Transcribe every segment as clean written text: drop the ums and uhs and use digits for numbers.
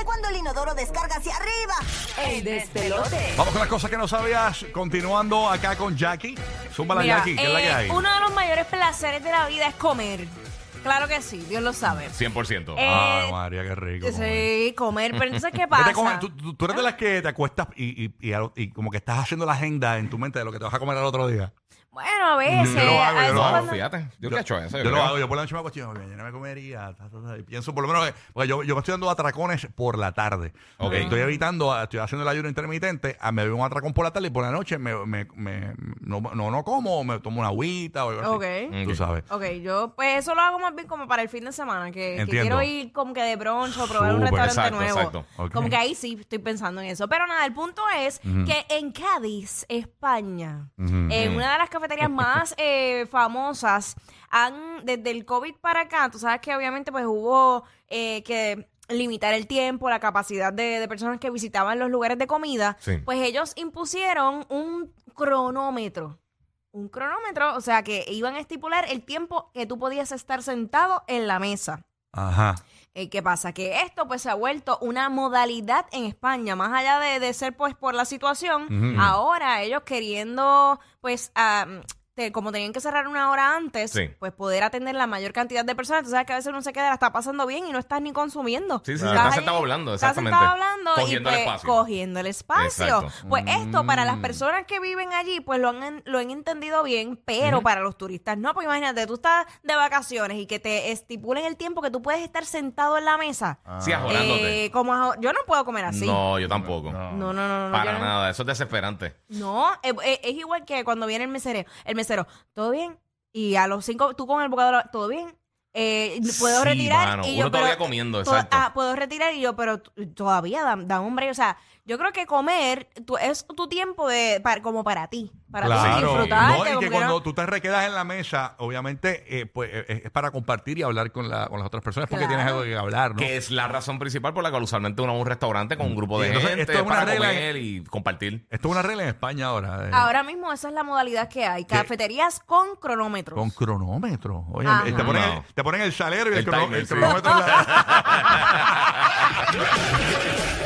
despelote cuando el inodoro descarga hacia arriba. El despelote. Vamos con las cosas que no sabías. Continuando acá con Jackie. Zúmbala, Jackie, ¿qué es la que hay? Uno de los mayores placeres de la vida es comer. Claro que sí, Dios lo sabe. 100%. Ay, María, qué rico. Comer. Sí, comer, pero entonces, ¿qué pasa? ¿Tú eres de las que te acuestas y como que estás haciendo la agenda en tu mente de lo que te vas a comer al otro día? Bueno, a veces. Yo lo hago, fíjate. Yo cacho eso. Yo lo hago, yo por la noche me cuestiono, yo no me comería. Y pienso, por lo menos, porque yo me estoy dando atracones por la tarde. Okay. Estoy evitando, estoy haciendo el ayuno intermitente, me doy un atracón por la tarde y por la noche no como, me tomo una agüita o algo así. Tú sabes. Ok, yo pues eso lo hago más bien como para el fin de semana, que quiero ir como que de brunch o probar un restaurante nuevo. Exacto. Okay. Como que ahí sí estoy pensando en eso. Pero nada, el punto es que en Cádiz, España, una de las cafeterías más famosas desde el COVID para acá, tú sabes que obviamente pues hubo que limitar el tiempo, la capacidad de personas que visitaban los lugares de comida, sí. Pues ellos impusieron un cronómetro, o sea que iban a estipular el tiempo que tú podías estar sentado en la mesa. Ajá. ¿Qué pasa? Que esto pues se ha vuelto una modalidad en España, más allá de ser pues por la situación, ahora ellos queriendo pues como tenían que cerrar una hora antes, sí, pues poder atender la mayor cantidad de personas. Tú sabes que a veces uno se queda, la está pasando bien y no estás ni consumiendo. Sí, claro. Estás sentado hablando, exactamente. Estás sentado hablando cogiendo cogiendo el espacio. Exacto. Pues esto, para las personas que viven allí, pues lo han entendido bien, pero para los turistas no. Pues imagínate, tú estás de vacaciones y que te estipulen el tiempo que tú puedes estar sentado en la mesa. Sí, ajorándote. Yo no puedo comer así. No, yo tampoco. No. Para nada, eso es desesperante. No, es igual que cuando viene el mesero. ¿Todo bien? Y a los 5, tú con el bocado, ¿todo bien? Puedo retirar. Mano, y yo, uno todavía comiendo, exacto. Puedo retirar y yo, pero todavía da hombre. O sea, yo creo que comer es tu tiempo como para ti. Para claro, disfrutar. No, y que cuando tú te requedas en la mesa, obviamente pues, es para compartir y hablar con las otras personas porque tienes algo que hablar, ¿no? Que es la razón principal por la que usualmente uno va a un restaurante con un grupo de gente, esto es una para regla comer y compartir. Esto es una regla en España ahora. Ahora mismo esa es la modalidad que hay. Cafeterías con cronómetros. Con cronómetros. Oye, te ponen el salero y el cronómetro. Sí.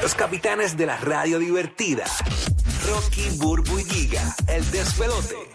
Los capitanes de la radio divertida. Rocky, Burbu y Giga, el despelote.